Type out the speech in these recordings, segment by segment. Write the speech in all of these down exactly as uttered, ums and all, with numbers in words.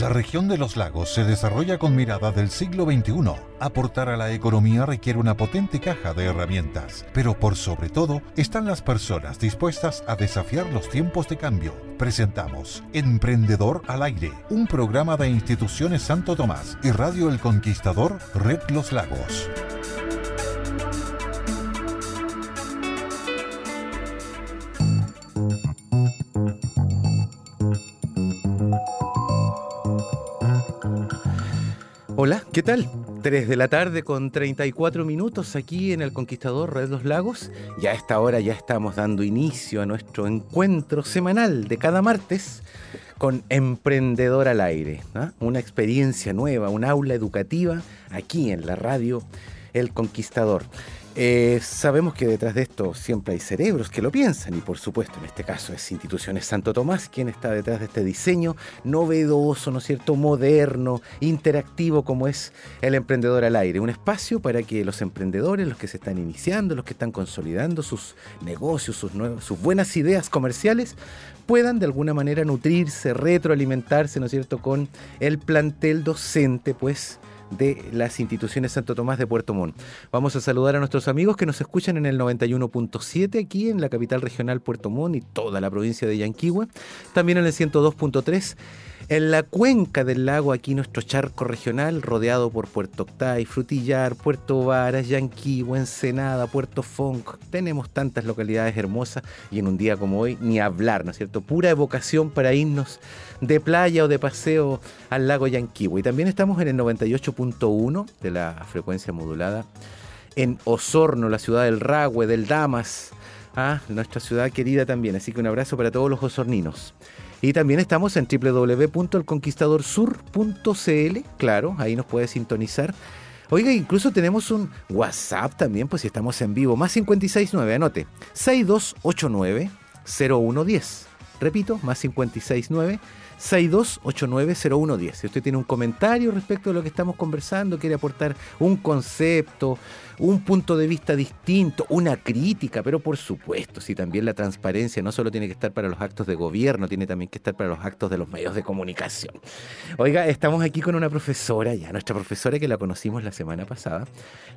La región de los lagos se desarrolla con mirada del siglo veintiuno. Aportar a la economía requiere una potente caja de herramientas, pero por sobre todo están las personas dispuestas a desafiar los tiempos de cambio. Presentamos Emprendedor al Aire, un programa de Instituciones Santo Tomás y Radio El Conquistador, Red Los Lagos. Hola, ¿qué tal? tres de la tarde con treinta y cuatro minutos aquí en El Conquistador, Red Los Lagos. Y a esta hora ya estamos dando inicio a nuestro encuentro semanal de cada martes con Emprendedor al Aire, ¿no? Una experiencia nueva, un aula educativa aquí en la radio El Conquistador. Eh, sabemos que detrás de esto siempre hay cerebros que lo piensan y por supuesto en este caso es Instituciones Santo Tomás quien está detrás de este diseño novedoso, ¿no es cierto?, moderno, interactivo como es el Emprendedor al Aire, un espacio para que los emprendedores, los que se están iniciando, los que están consolidando sus negocios, sus, nuevos, sus buenas ideas comerciales puedan de alguna manera nutrirse, retroalimentarse, ¿no es cierto?, con el plantel docente, pues, de las Instituciones Santo Tomás de Puerto Montt. Vamos a saludar a nuestros amigos que nos escuchan en el noventa y uno punto siete aquí en la capital regional Puerto Montt y toda la provincia de Llanquihue. También en el ciento dos punto tres en la cuenca del lago, aquí nuestro charco regional rodeado por Puerto Octay, Frutillar, Puerto Varas, Llanquihue, Ensenada, Puerto Fonk. Tenemos tantas localidades hermosas y en un día como hoy ni hablar, ¿no es cierto? Pura evocación para irnos de playa o de paseo al lago Llanquihue. Y también estamos en el noventa y ocho punto uno de la frecuencia modulada en Osorno, la ciudad del Ragüe, del Damas, ah, nuestra ciudad querida también. Así que un abrazo para todos los osorninos. Y también estamos en doble u doble u doble u punto el conquistador sur punto c l, claro, ahí nos puede sintonizar. Oiga, incluso tenemos un WhatsApp también, pues si estamos en vivo, más cinco seis nueve, anote, seis dos ocho nueve cero uno uno cero. Repito, más cinco seis nueve, seis dos ocho nueve cero uno uno cero. Si usted tiene un comentario respecto de lo que estamos conversando, quiere aportar un concepto, un punto de vista distinto, una crítica, pero por supuesto, si también la transparencia no solo tiene que estar para los actos de gobierno, tiene también que estar para los actos de los medios de comunicación. Oiga, estamos aquí con una profesora ya, nuestra profesora que la conocimos la semana pasada.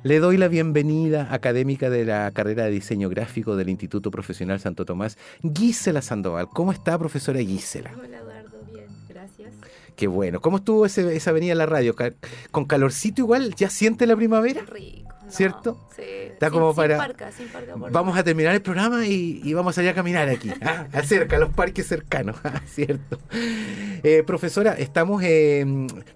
Le doy la bienvenida académica de la carrera de diseño gráfico del Instituto Profesional Santo Tomás, Guísela Sandoval. ¿Cómo está, profesora Guísela? Hola, Eduardo. Bien, gracias. Qué bueno. ¿Cómo estuvo ese, esa venida a la radio? ¿Con calorcito igual? ¿Ya siente la primavera? Rico. ¿Cierto? No, sí. Está sin, como para... Sin parca, sin parca, vamos a terminar el programa y, y vamos allá a caminar aquí, ¿ah? Acerca, a los parques cercanos, ¿ah? ¿Cierto? Eh, profesora, estamos... Eh,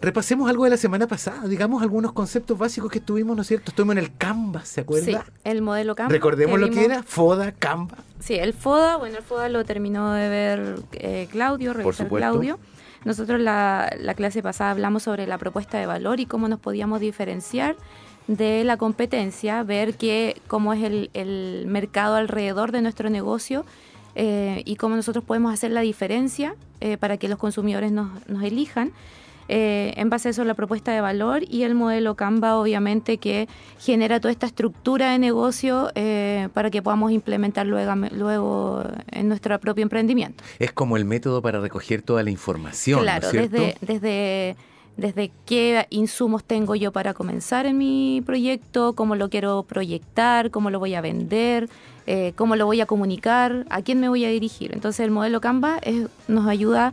repasemos algo de la semana pasada, digamos algunos conceptos básicos que estuvimos, ¿no es cierto? Estuvimos en el Canvas, ¿se acuerda? Sí, el modelo Canvas. Recordemos que lo vimos... que era, FODA, Canvas. Sí, el FODA, bueno, el FODA lo terminó de ver eh, Claudio, revisar Claudio. Nosotros la, la clase pasada hablamos sobre la propuesta de valor y cómo nos podíamos diferenciar de la competencia, ver que, cómo es el, el mercado alrededor de nuestro negocio eh, y cómo nosotros podemos hacer la diferencia eh, para que los consumidores nos, nos elijan. Eh, en base a eso, la propuesta de valor y el modelo Canva, obviamente, que genera toda esta estructura de negocio eh, para que podamos implementar luego, luego en nuestro propio emprendimiento. Es como el método para recoger toda la información, claro, ¿no es cierto? Desde... desde desde qué insumos tengo yo para comenzar en mi proyecto, cómo lo quiero proyectar, cómo lo voy a vender, eh, cómo lo voy a comunicar, a quién me voy a dirigir. Entonces el modelo Canva es, nos ayuda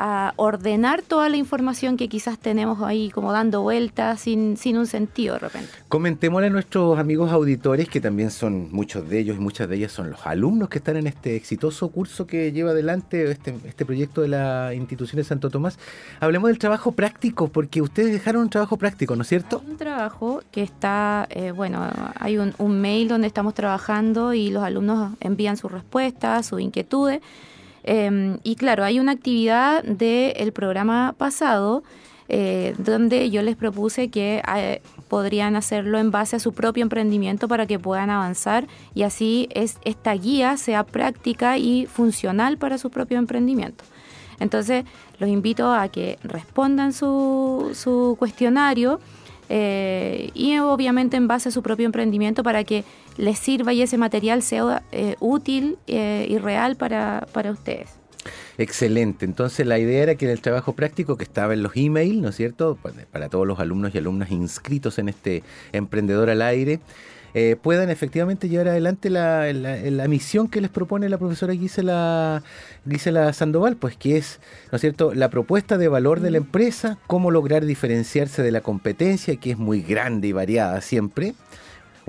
a ordenar toda la información que quizás tenemos ahí como dando vueltas sin, sin un sentido de repente. Comentémosle a nuestros amigos auditores, que también son muchos de ellos y muchas de ellas son los alumnos que están en este exitoso curso que lleva adelante este, este proyecto de la Institución de Santo Tomás. Hablemos del trabajo práctico, porque ustedes dejaron un trabajo práctico, ¿no es cierto? Hay un trabajo que está, eh, bueno, hay un, un mail donde estamos trabajando y los alumnos envían sus respuestas, sus inquietudes. Eh, y claro, hay una actividad del programa pasado eh, donde yo les propuse que eh, podrían hacerlo en base a su propio emprendimiento para que puedan avanzar y así es, esta guía sea práctica y funcional para su propio emprendimiento. Entonces, los invito a que respondan su, su cuestionario eh, y obviamente en base a su propio emprendimiento para que les sirva y ese material sea eh, útil eh, y real para, para ustedes. Excelente. Entonces la idea era que el trabajo práctico que estaba en los emails, ¿no es cierto?, para todos los alumnos y alumnas inscritos en este Emprendedor al Aire, Eh, puedan efectivamente llevar adelante la, la, la misión que les propone la profesora Guísela, Guísela Sandoval, pues que es, ¿no es cierto?, la propuesta de valor de la empresa, cómo lograr diferenciarse de la competencia, que es muy grande y variada siempre.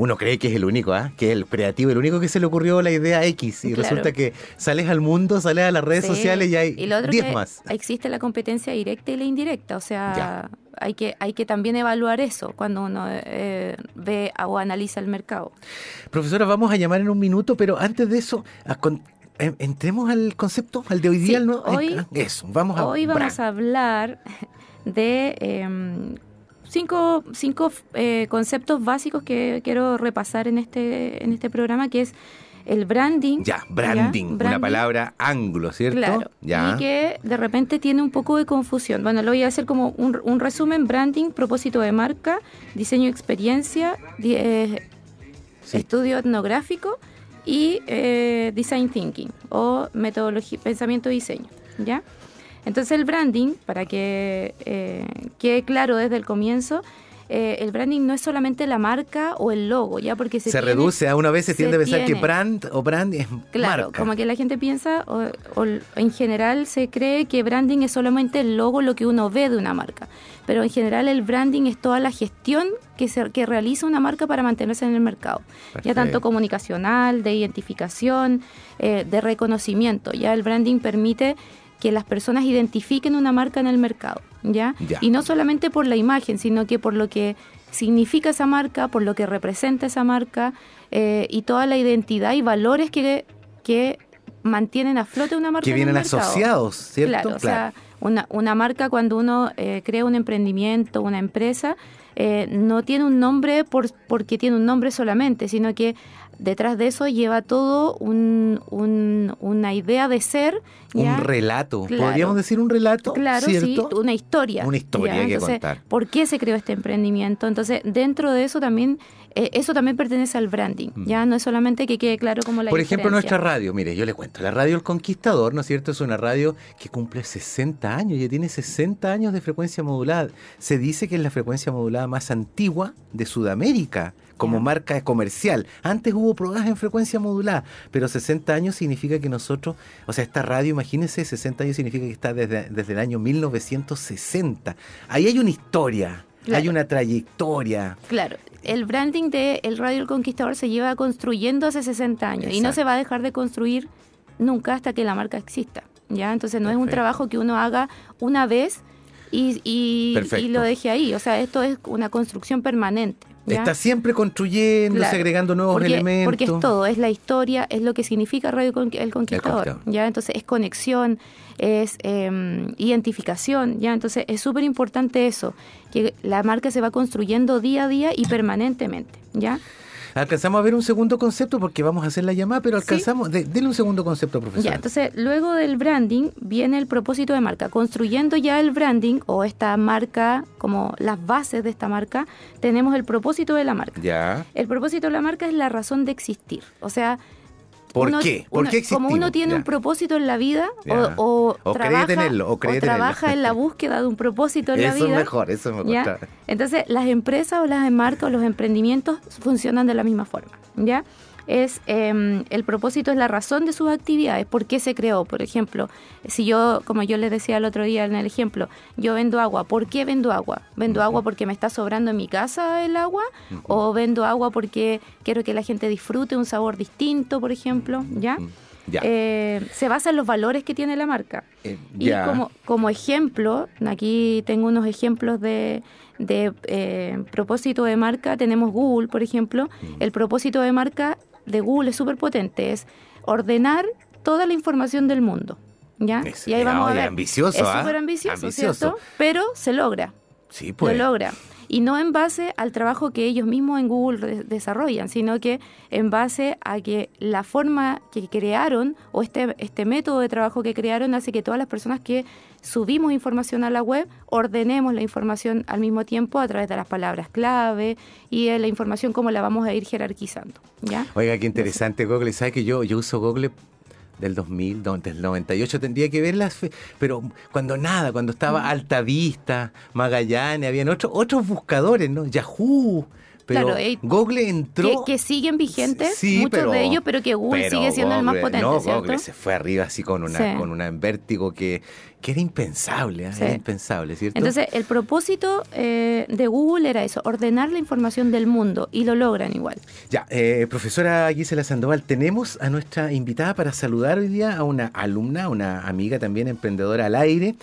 Uno cree que es el único, ¿eh? que es el creativo, el único que se le ocurrió la idea X. Y claro, resulta que sales al mundo, sales a las redes sí. sociales y hay diez más. Existe la competencia directa y la indirecta. O sea, ya. hay que hay que también evaluar eso cuando uno eh, ve o analiza el mercado. Profesora, vamos a llamar en un minuto, pero antes de eso, a con, en, entremos al concepto, al de hoy día. Sí, ¿no? Hoy, eso, vamos a, hoy vamos bra. a hablar de... Eh, Cinco, cinco eh, conceptos básicos que quiero repasar en este, en este programa, que es el branding. Ya, branding, ya, branding. Una palabra anglo, ¿cierto? Claro, ya. Y que de repente tiene un poco de confusión. Bueno, lo voy a hacer como un, un resumen. Branding, propósito de marca, diseño de experiencia, di, eh, sí. estudio etnográfico y eh, design thinking o metodología, pensamiento y diseño, ¿ya? Entonces el branding, para que eh, quede claro desde el comienzo, eh, el branding no es solamente la marca o el logo, ya porque se, se tiene, reduce, a una vez se tiende a pensar tiene. que brand o brand es claro, marca. Como que la gente piensa, o, o en general se cree que branding es solamente el logo, lo que uno ve de una marca, pero en general el branding es toda la gestión que, se, que realiza una marca para mantenerse en el mercado. Perfecto. Ya tanto comunicacional, de identificación, eh, de reconocimiento, ya el branding permite que las personas identifiquen una marca en el mercado, ¿ya? ¿ya? Y no solamente por la imagen, sino que por lo que significa esa marca, por lo que representa esa marca, eh, y toda la identidad y valores que, que mantienen a flote una marca en el mercado. Que vienen asociados, ¿cierto? Claro, claro. O sea, una, una marca cuando uno eh, crea un emprendimiento, una empresa, eh, no tiene un nombre por, porque tiene un nombre solamente, sino que detrás de eso lleva todo un, un, una idea de ser. ¿Ya? Un relato. Claro. Podríamos decir un relato, claro, ¿cierto? Sí, una historia. Una historia ¿ya? hay que Entonces, contar. ¿Por qué se creó este emprendimiento? Entonces, dentro de eso también, eh, eso también pertenece al branding. Ya no es solamente que quede claro como la Por diferencia. ejemplo, nuestra radio, mire, yo le cuento, la radio El Conquistador, ¿no es cierto? Es una radio que cumple sesenta años, ya tiene sesenta años de frecuencia modulada. Se dice que es la frecuencia modulada más antigua de Sudamérica, como yeah. marca comercial. Antes hubo pruebas en frecuencia modulada, pero sesenta años significa que nosotros, o sea, esta radio, imagínense, sesenta años significa que está desde, desde el año mil novecientos sesenta. Ahí hay una historia, claro. hay una trayectoria. Claro, el branding de el Radio El Conquistador se lleva construyendo hace sesenta años. Exacto. Y no se va a dejar de construir nunca hasta que la marca exista, ¿ya? Entonces no Perfecto. es un trabajo que uno haga una vez y, y, y lo deje ahí. O sea, esto es una construcción permanente. ¿Ya? Está siempre construyendo, claro, agregando nuevos porque, elementos. Porque es todo, es la historia, es lo que significa Radio El Conquistador. El Conquistador. ¿Ya? Entonces es conexión, es eh, identificación. ¿Ya? Entonces es súper importante eso, que la marca se va construyendo día a día y permanentemente. ¿Ya? Alcanzamos a ver un segundo concepto porque vamos a hacer la llamada, pero alcanzamos... ¿Sí? De, denle un segundo concepto, profesor. Ya, entonces, luego del branding viene el propósito de marca. Construyendo ya el branding o esta marca, como las bases de esta marca, tenemos el propósito de la marca. Ya. El propósito de la marca es la razón de existir. O sea... ¿Por uno, qué? ¿Por uno, qué existimos? Como uno tiene ya. un propósito en la vida ya. o, o, o trabaja, tenerlo, o o trabaja en la búsqueda de un propósito en eso la vida. Eso es mejor, eso me gusta. Entonces, las empresas o las marcas o los emprendimientos funcionan de la misma forma, ¿ya? Es, eh, el propósito es la razón de sus actividades, por qué se creó. Por ejemplo, si yo, como yo les decía el otro día en el ejemplo, yo vendo agua, ¿por qué vendo agua? ¿Vendo uh-huh. agua porque me está sobrando en mi casa el agua? Uh-huh. ¿O vendo agua porque quiero que la gente disfrute un sabor distinto, por ejemplo? ¿Ya? Uh-huh. Yeah. Eh, se basa en los valores que tiene la marca. Eh, yeah. Y como, como ejemplo, aquí tengo unos ejemplos de... de eh, propósito de marca. Tenemos Google, por ejemplo. El propósito de marca de Google es súper potente, es ordenar toda la información del mundo, ¿ya? Es, y ahí vamos a ver, ambicioso, es ¿eh? súper ambicioso, ambicioso, ¿cierto? Pero se logra, sí, pues. lo logra, y no en base al trabajo que ellos mismos en Google de- desarrollan, sino que en base a que la forma que crearon o este, este método de trabajo que crearon hace que todas las personas que subimos información a la web, ordenemos la información al mismo tiempo a través de las palabras clave y de la información cómo la vamos a ir jerarquizando, ¿ya? Oiga, qué interesante Google. ¿Sabes que yo, yo uso Google del dos mil, del noventa y ocho, tendría que verlas, pero cuando nada, cuando estaba Altavista, Magallanes, habían otros otros buscadores, ¿no? Yahoo, pero claro, eh, Google entró... Que, que siguen vigentes, sí, muchos pero, de ellos, pero que Google pero sigue siendo Google, el más potente, no, ¿cierto? Google se fue arriba así con una, sí. con una vértigo que, que era impensable, ¿eh? Sí. Era impensable, ¿cierto? Entonces, el propósito eh, de Google era eso, ordenar la información del mundo, y lo logran igual. Ya, eh, profesora Guísela Sandoval, tenemos a nuestra invitada para saludar hoy día a una alumna, una amiga también emprendedora al aire.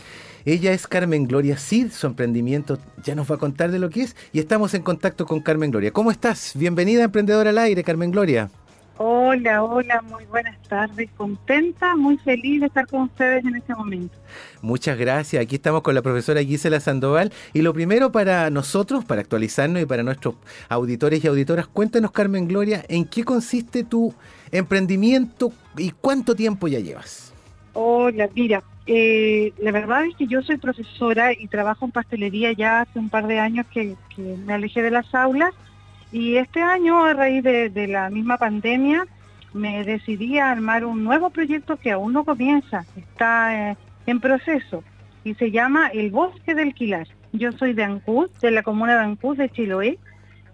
Ella es Carmen Gloria Cid, su emprendimiento ya nos va a contar de lo que es, y estamos en contacto con Carmen Gloria. ¿Cómo estás? Bienvenida a Emprendedor al Aire, Carmen Gloria. Hola, hola, muy buenas tardes. Contenta, muy feliz de estar con ustedes en este momento. Muchas gracias. Aquí estamos con la profesora Guísela Sandoval. Y lo primero para nosotros, para actualizarnos y para nuestros auditores y auditoras, cuéntanos, Carmen Gloria, ¿en qué consiste tu emprendimiento y cuánto tiempo ya llevas? Hola, mira. Eh, la verdad es que yo soy profesora y trabajo en pastelería ya hace un par de años que, que me alejé de las aulas, y este año, a raíz de, de la misma pandemia, me decidí a armar un nuevo proyecto que aún no comienza, está eh, en proceso, y se llama El Bosque del Quilar. Yo soy de Ancud, de la comuna de Ancud, de Chiloé,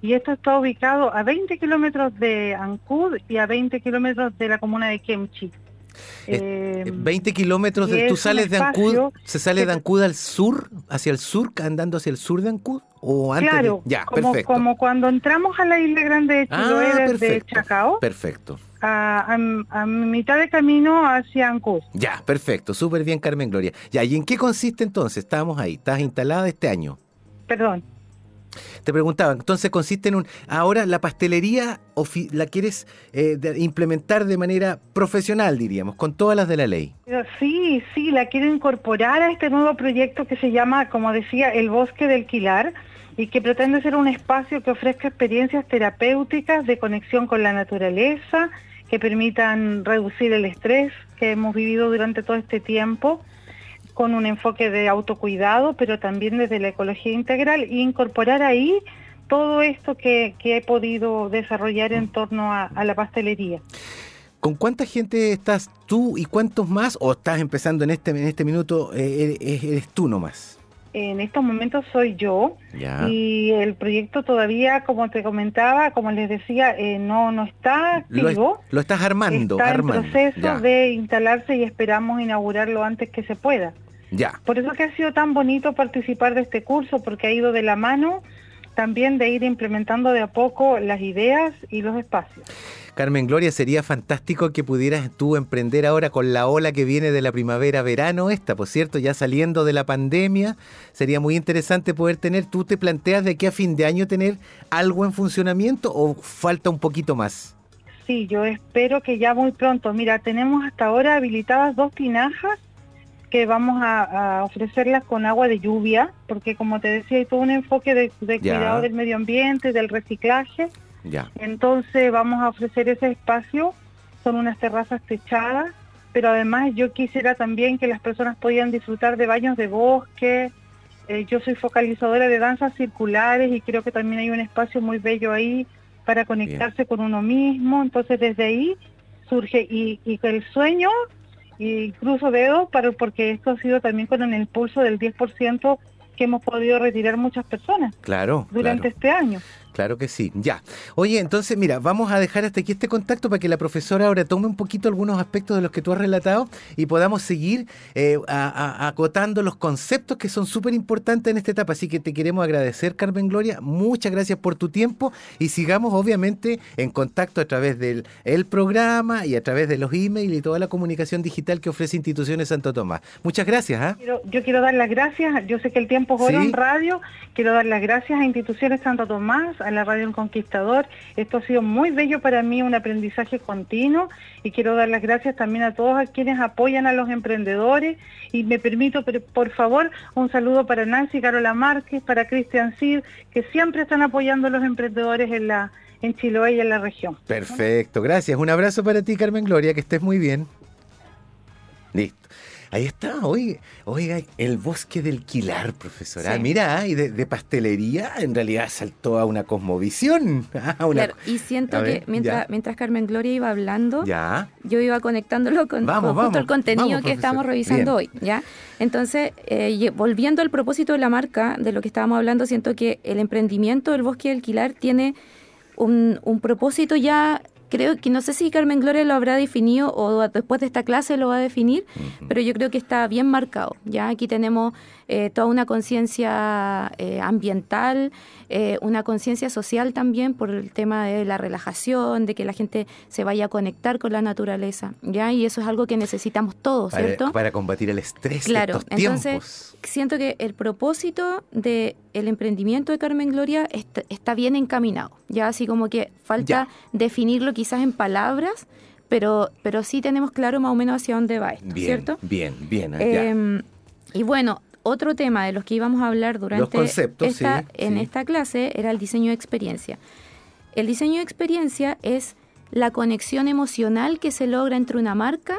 y esto está ubicado a veinte kilómetros de Ancud y a veinte kilómetros de la comuna de Kemchi. Eh, veinte kilómetros, de, ¿tú sales de Ancud, se sale de Ancud al sur, hacia el sur, andando hacia el sur de Ancud? O antes claro, de, ya, como, perfecto. Como cuando entramos a la Isla Grande de Chiloé, ah, desde Chacao, perfecto. A, a, a mitad de camino hacia Ancud. Ya, perfecto, súper bien, Carmen Gloria. Ya, ¿y en qué consiste entonces? Estábamos ahí, estás instalada este año. Perdón. Te preguntaba, entonces consiste en un... Ahora la pastelería ofi- la quieres eh, de, implementar de manera profesional, diríamos, con todas las de la ley. Sí, sí, la quiero incorporar a este nuevo proyecto que se llama, como decía, El Bosque del Quilar, y que pretende ser un espacio que ofrezca experiencias terapéuticas de conexión con la naturaleza, que permitan reducir el estrés que hemos vivido durante todo este tiempo, con un enfoque de autocuidado, pero también desde la ecología integral, e incorporar ahí todo esto que, que he podido desarrollar en torno a, a la pastelería. ¿Con cuánta gente estás tú y cuántos más? ¿O estás empezando en este, en este minuto, eh, eres, eres tú nomás? En estos momentos soy yo, ya. Y el proyecto todavía, como te comentaba, como les decía, eh, no no está activo. Lo, es, lo estás armando. Está armando, en proceso ya. de instalarse, y esperamos inaugurarlo antes que se pueda. Ya. Por eso que ha sido tan bonito participar de este curso, porque ha ido de la mano también de ir implementando de a poco las ideas y los espacios. Carmen Gloria, sería fantástico que pudieras tú emprender ahora con la ola que viene de la primavera-verano esta, por cierto, ya saliendo de la pandemia. Sería muy interesante poder tener, ¿tú te planteas de aquí a fin de año tener algo en funcionamiento o falta un poquito más? Sí, yo espero que ya muy pronto. Mira, tenemos hasta ahora habilitadas dos tinajas que vamos a, a ofrecerlas con agua de lluvia, porque como te decía, hay todo un enfoque de, de cuidado del medio ambiente, del reciclaje. Ya. Entonces vamos a ofrecer ese espacio, son unas terrazas techadas, pero además yo quisiera también que las personas pudieran disfrutar de baños de bosque. Eh, yo soy focalizadora de danzas circulares y creo que también hay un espacio muy bello ahí para conectarse Bien. Con uno mismo. Entonces desde ahí surge y, y el sueño, y cruzo dedos para, porque esto ha sido también con el impulso del diez por ciento que hemos podido retirar muchas personas claro, durante claro. este año. Claro que sí, ya. Oye, entonces, mira, vamos a dejar hasta aquí este contacto para que la profesora ahora tome un poquito algunos aspectos de los que tú has relatado y podamos seguir eh, a, a, acotando los conceptos que son súper importantes en esta etapa. Así que te queremos agradecer, Carmen Gloria. Muchas gracias por tu tiempo y sigamos, obviamente, en contacto a través del el programa y a través de los emails y toda la comunicación digital que ofrece Instituciones Santo Tomás. Muchas gracias. ¿eh? Quiero, yo quiero dar las gracias, yo sé que el tiempo es oro ¿Sí? en radio, quiero dar las gracias a Instituciones Santo Tomás, a la Radio El Conquistador. Esto ha sido muy bello para mí, un aprendizaje continuo, y quiero dar las gracias también a todos a quienes apoyan a los emprendedores, y me permito, por favor, un saludo para Nancy Carola Márquez, para Cristian Sir, que siempre están apoyando a los emprendedores en, la, en Chiloé y en la región. Perfecto, gracias. Un abrazo para ti, Carmen Gloria, que estés muy bien. Listo. Ahí está, oiga, oiga, El Bosque del Quilar, profesora. Sí. Mira, y de, de pastelería en realidad saltó a una cosmovisión. A una... Claro, y siento a que ver, mientras, mientras Carmen Gloria iba hablando, ya. yo iba conectándolo con, vamos, con vamos, justo el contenido vamos, que estamos revisando Bien. hoy. ¿Ya? Entonces, eh, volviendo al propósito de la marca, de lo que estábamos hablando, siento que el emprendimiento del Bosque del Quilar tiene un, un propósito ya... Creo que, no sé si Carmen Gloria lo habrá definido o después de esta clase lo va a definir, uh-huh. pero yo creo que está bien marcado. Ya aquí tenemos eh, toda una conciencia eh, ambiental, eh, una conciencia social también por el tema de la relajación, de que la gente se vaya a conectar con la naturaleza. Ya y eso es algo que necesitamos todos, para, ¿cierto? Para combatir el estrés claro, de estos entonces, tiempos. Siento que el propósito del emprendimiento de Carmen Gloria está, está bien encaminado. Ya así como que falta ya. definirlo que quizás en palabras, pero, pero sí tenemos claro más o menos hacia dónde va esto, bien, ¿cierto? Bien, bien, eh, y bueno, otro tema de los que íbamos a hablar durante los conceptos, esta, sí, en sí. esta clase era el diseño de experiencia. El diseño de experiencia es la conexión emocional que se logra entre una marca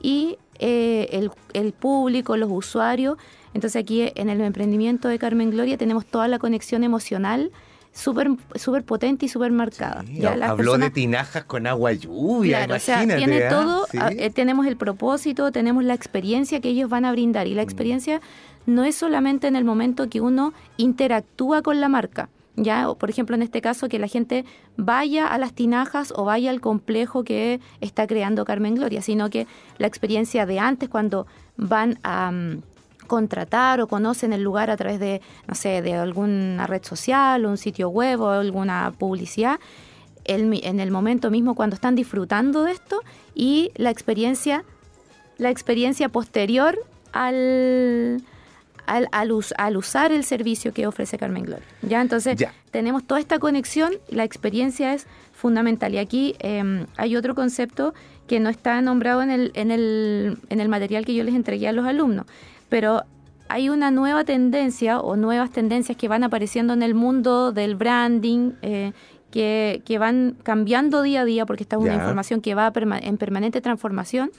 y eh, el, el público, los usuarios. Entonces aquí en el emprendimiento de Carmen Gloria tenemos toda la conexión emocional súper super potente y súper marcada. Sí, ya, habló personas... de tinajas con agua lluvia, claro, imagínate. O sea, tiene ¿eh? todo, ¿Sí? eh, tenemos el propósito, tenemos la experiencia que ellos van a brindar. Y la experiencia mm. no es solamente en el momento que uno interactúa con la marca. Ya, o, por ejemplo, en este caso, que la gente vaya a las tinajas o vaya al complejo que está creando Carmen Gloria, sino que la experiencia de antes, cuando van a... Um, contratar o conocen el lugar a través de, no sé, de alguna red social, un sitio web o alguna publicidad, el, en el momento mismo cuando están disfrutando de esto y la experiencia, la experiencia posterior al, al, al, us, al usar el servicio que ofrece Carmen Gloria. Ya, entonces ya. tenemos toda esta conexión, la experiencia es fundamental. Y aquí eh, hay otro concepto que no está nombrado en el, en el, en el material que yo les entregué a los alumnos, pero hay una nueva tendencia o nuevas tendencias que van apareciendo en el mundo del branding, eh, que, que van cambiando día a día porque esta es una yeah. información que va perma- en permanente transformación.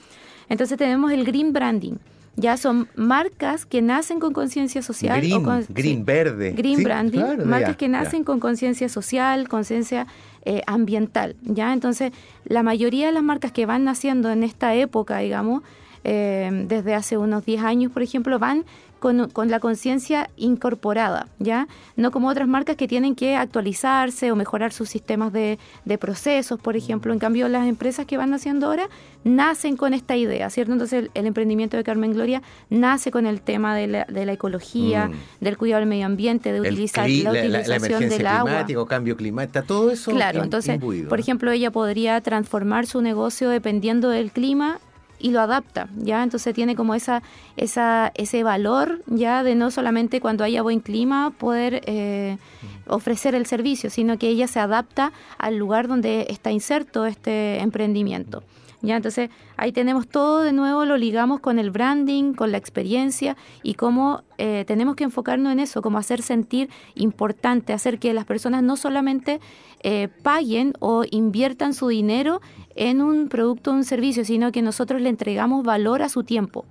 Entonces tenemos el green branding. Ya son marcas que nacen con conciencia social. Green, o con, green sí, verde. Green sí, branding. Claro, marcas yeah, que nacen yeah. con conciencia social, conciencia eh, ambiental. Ya entonces la mayoría de las marcas que van naciendo en esta época, digamos, Eh, desde hace unos diez años, por ejemplo, van con, con la conciencia incorporada, ¿ya? No como otras marcas que tienen que actualizarse o mejorar sus sistemas de, de procesos, por ejemplo. En cambio, las empresas que van haciendo ahora nacen con esta idea, ¿cierto? Entonces, el, el emprendimiento de Carmen Gloria nace con el tema de la, de la ecología, mm. del cuidado del medio ambiente, de utilizar cri, la, la utilización la del agua. Cambio climático, todo eso Claro, in, entonces, imbuido, por ¿no? ejemplo, ella podría transformar su negocio dependiendo del clima y lo adapta, ¿ya? Entonces tiene como esa, esa, ese valor, ¿ya? De no solamente cuando haya buen clima poder eh, ofrecer el servicio, sino que ella se adapta al lugar donde está inserto este emprendimiento, ¿ya? Entonces ahí tenemos todo de nuevo, lo ligamos con el branding, con la experiencia y cómo eh, tenemos que enfocarnos en eso, como hacer sentir importante, hacer que las personas no solamente eh, paguen o inviertan su dinero en un producto o un servicio, sino que nosotros le entregamos valor a su tiempo,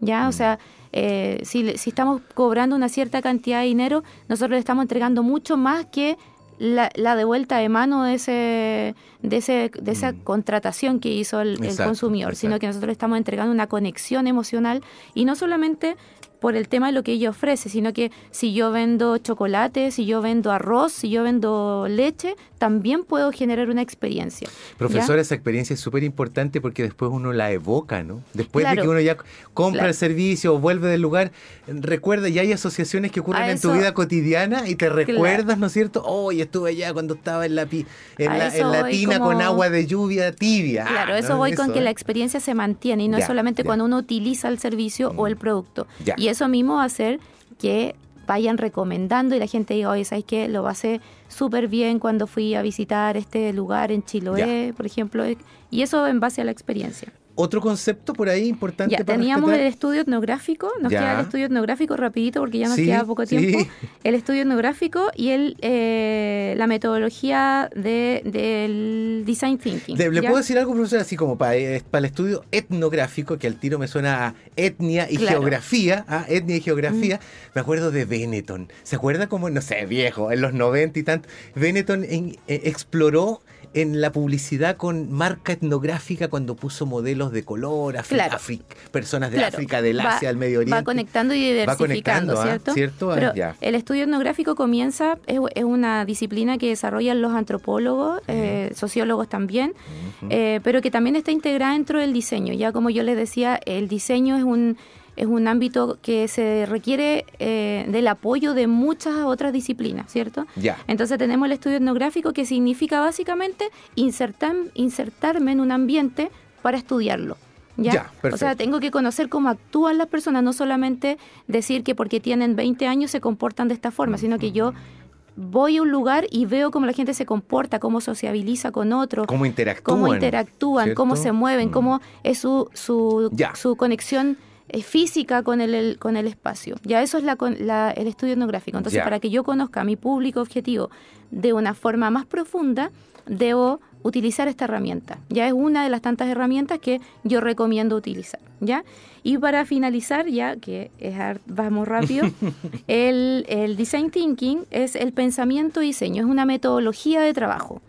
¿ya? O sea, eh, si, si estamos cobrando una cierta cantidad de dinero, nosotros le estamos entregando mucho más que La, la devuelta de mano de ese de ese de esa mm. contratación que hizo el, exacto, el consumidor, exacto. sino que nosotros estamos entregando una conexión emocional y no solamente por el tema de lo que ella ofrece, sino que si yo vendo chocolate, si yo vendo arroz, si yo vendo leche, también puedo generar una experiencia. Profesora, ¿ya? Esa experiencia es súper importante porque después uno la evoca, ¿no? Después claro, de que uno ya compra claro. el servicio o vuelve del lugar, recuerda, ya hay asociaciones que ocurren a en eso, tu vida cotidiana y te recuerdas, claro. ¿no es cierto? Oh, y estuve allá cuando estaba en la, pi, en la, en la tina como... con agua de lluvia tibia. Claro, ah, eso ¿no? voy eso, con que eh? la experiencia se mantiene y no ya, es solamente ya. cuando uno utiliza el servicio mm. o el producto. Ya. Y eso mismo va a hacer que vayan recomendando y la gente diga, oye, ¿sabes qué? Lo pasé súper bien cuando fui a visitar este lugar en Chiloé, ya. por ejemplo. Y eso en base a la experiencia. Otro concepto por ahí importante. Ya, para teníamos respetar el estudio etnográfico, nos ya. queda el estudio etnográfico rapidito porque ya nos sí, queda poco tiempo. Sí. El estudio etnográfico y el eh, la metodología de, del design thinking. ¿Le, ¿le puedo decir algo, profesor? Así como para, para el estudio etnográfico, que al tiro me suena a etnia y claro. geografía, a etnia y geografía, mm. me acuerdo de Benetton. ¿Se acuerda cómo, no sé, viejo, en los noventa y tanto? Benetton en, eh, exploró en la publicidad con marca etnográfica cuando puso modelos de color, Afri claro. Afri personas de claro. África, del va, Asia, del Medio Oriente. Va conectando y diversificando, conectando, ¿cierto? ¿Ah? ¿Cierto? Pero ah, el estudio etnográfico comienza, es, es una disciplina que desarrollan los antropólogos, uh-huh. eh, sociólogos también, uh-huh. eh, pero que también está integrada dentro del diseño. Ya como yo les decía, el diseño es un... es un ámbito que se requiere eh, del apoyo de muchas otras disciplinas, ¿cierto? Ya. Entonces tenemos el estudio etnográfico, que significa básicamente insertar, insertarme en un ambiente para estudiarlo. ¿Ya? Ya, o sea, tengo que conocer cómo actúan las personas, no solamente decir que porque tienen veinte años se comportan de esta forma, sino que yo voy a un lugar y veo cómo la gente se comporta, cómo sociabiliza con otros, cómo interactúan, cómo, interactúan, cómo se mueven, mm. cómo es su, su, su conexión física con el, el, con el espacio. Ya eso es la, la, el estudio etnográfico. Entonces, yeah. para que yo conozca a mi público objetivo de una forma más profunda, debo utilizar esta herramienta. Ya es una de las tantas herramientas que yo recomiendo utilizar. ¿Ya? Y para finalizar, ya que es hard, vamos rápido, el, el design thinking es el pensamiento y diseño, es una metodología de trabajo.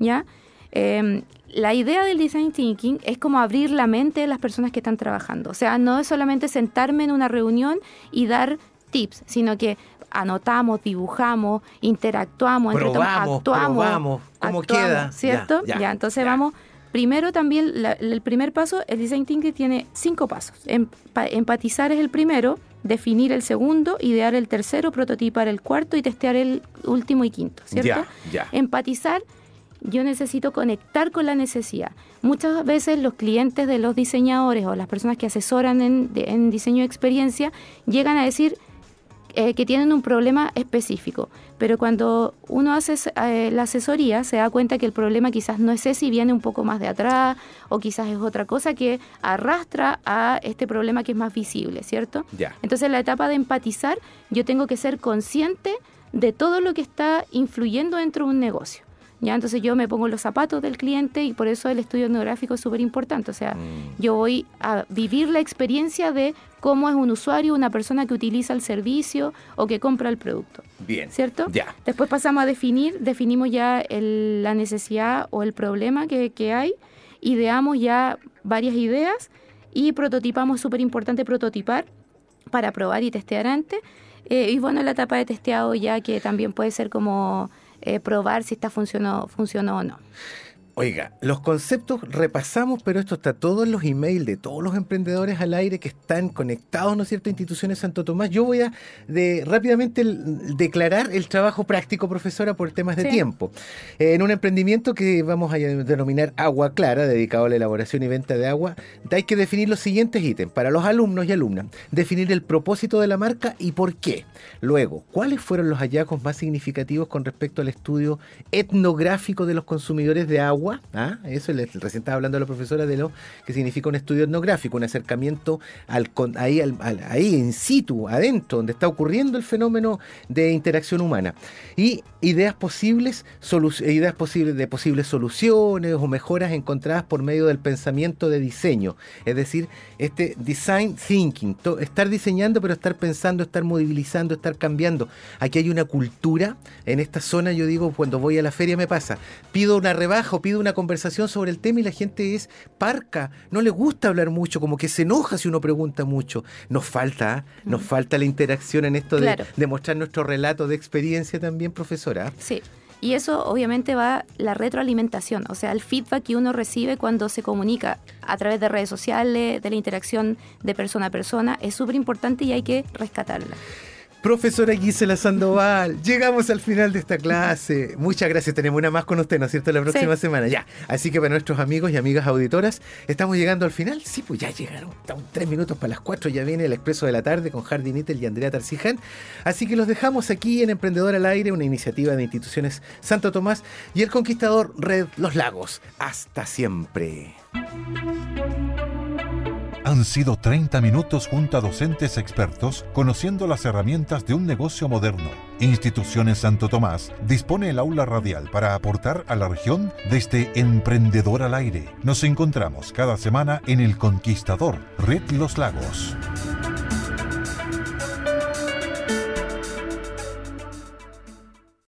¿Ya? Eh, La idea del design thinking es como abrir la mente de las personas que están trabajando. O sea, no es solamente sentarme en una reunión y dar tips, sino que anotamos, dibujamos, interactuamos, probamos, actuamos, probamos, ¿cómo actuamos, queda? ¿Cierto? Ya, ya, ya entonces ya. vamos. Primero también, la, el primer paso, el design thinking tiene cinco pasos. Empatizar es el primero, definir el segundo, idear el tercero, prototipar el cuarto y testear el último y quinto, ¿cierto? Ya, ya. Empatizar. Yo necesito conectar con la necesidad. Muchas veces los clientes de los diseñadores o las personas que asesoran en, de, en diseño de experiencia llegan a decir eh, que tienen un problema específico. Pero cuando uno hace eh, la asesoría se da cuenta que el problema quizás no es ese y viene un poco más de atrás o quizás es otra cosa que arrastra a este problema que es más visible, ¿cierto? Yeah. Entonces en la etapa de empatizar yo tengo que ser consciente de todo lo que está influyendo dentro de un negocio. Ya, entonces yo me pongo los zapatos del cliente y por eso el estudio etnográfico es súper importante. O sea, mm. yo voy a vivir la experiencia de cómo es un usuario, una persona que utiliza el servicio o que compra el producto. Bien. ¿Cierto? Ya. Después pasamos a definir, definimos ya el, la necesidad o el problema que, que hay, ideamos ya varias ideas y prototipamos, súper importante prototipar para probar y testear antes. Eh, y bueno, la etapa de testeado ya que también puede ser como... Eh, probar si está funcionó, funcionó o no. Oiga, los conceptos repasamos, pero esto está todo en los emails de todos los emprendedores al aire que están conectados, ¿no es cierto?, a instituciones Santo Tomás. Yo voy a de, rápidamente el, declarar el trabajo práctico, profesora, por temas de sí. tiempo. Eh, en un emprendimiento que vamos a denominar Agua Clara, dedicado a la elaboración y venta de agua, hay que definir los siguientes ítems para los alumnos y alumnas. Definir el propósito de la marca y por qué. Luego, ¿cuáles fueron los hallazgos más significativos con respecto al estudio etnográfico de los consumidores de agua? Ah, eso les, recién estaba hablando la profesora de lo que significa un estudio etnográfico, un acercamiento al, ahí, al, ahí in situ, adentro, donde está ocurriendo el fenómeno de interacción humana. Y ideas posibles, solu, ideas posibles de posibles soluciones o mejoras encontradas por medio del pensamiento de diseño. Es decir, este design thinking, to, estar diseñando pero estar pensando, estar movilizando, estar cambiando. Aquí hay una cultura, en esta zona yo digo, cuando voy a la feria me pasa, pido una rebaja o pido una conversación sobre el tema y la gente es parca, no le gusta hablar mucho, como que se enoja si uno pregunta mucho. Nos falta, ¿eh? nos uh-huh. falta la interacción en esto claro. de, de mostrar nuestro relato de experiencia también, profesora. Sí, y eso obviamente va la retroalimentación, o sea, el feedback que uno recibe cuando se comunica a través de redes sociales, de la interacción de persona a persona, es súper importante y hay que rescatarla. Profesora Guísela Sandoval, llegamos al final de esta clase. Muchas gracias. Tenemos una más con usted, ¿no es cierto?, la próxima sí. semana. Ya. Así que para nuestros amigos y amigas auditoras, ¿estamos llegando al final? Sí, pues ya llegaron. Estamos tres minutos para las cuatro. Ya viene el Expreso de la Tarde con Hardy Nittel y Andrea Tarsiján. Así que los dejamos aquí en Emprendedor al Aire, una iniciativa de instituciones Santo Tomás y El Conquistador Red Los Lagos. Hasta siempre. Han sido treinta minutos junto a docentes expertos conociendo las herramientas de un negocio moderno. Instituciones Santo Tomás dispone el aula radial para aportar a la región desde Emprendedor al Aire. Nos encontramos cada semana en El Conquistador, Red Los Lagos.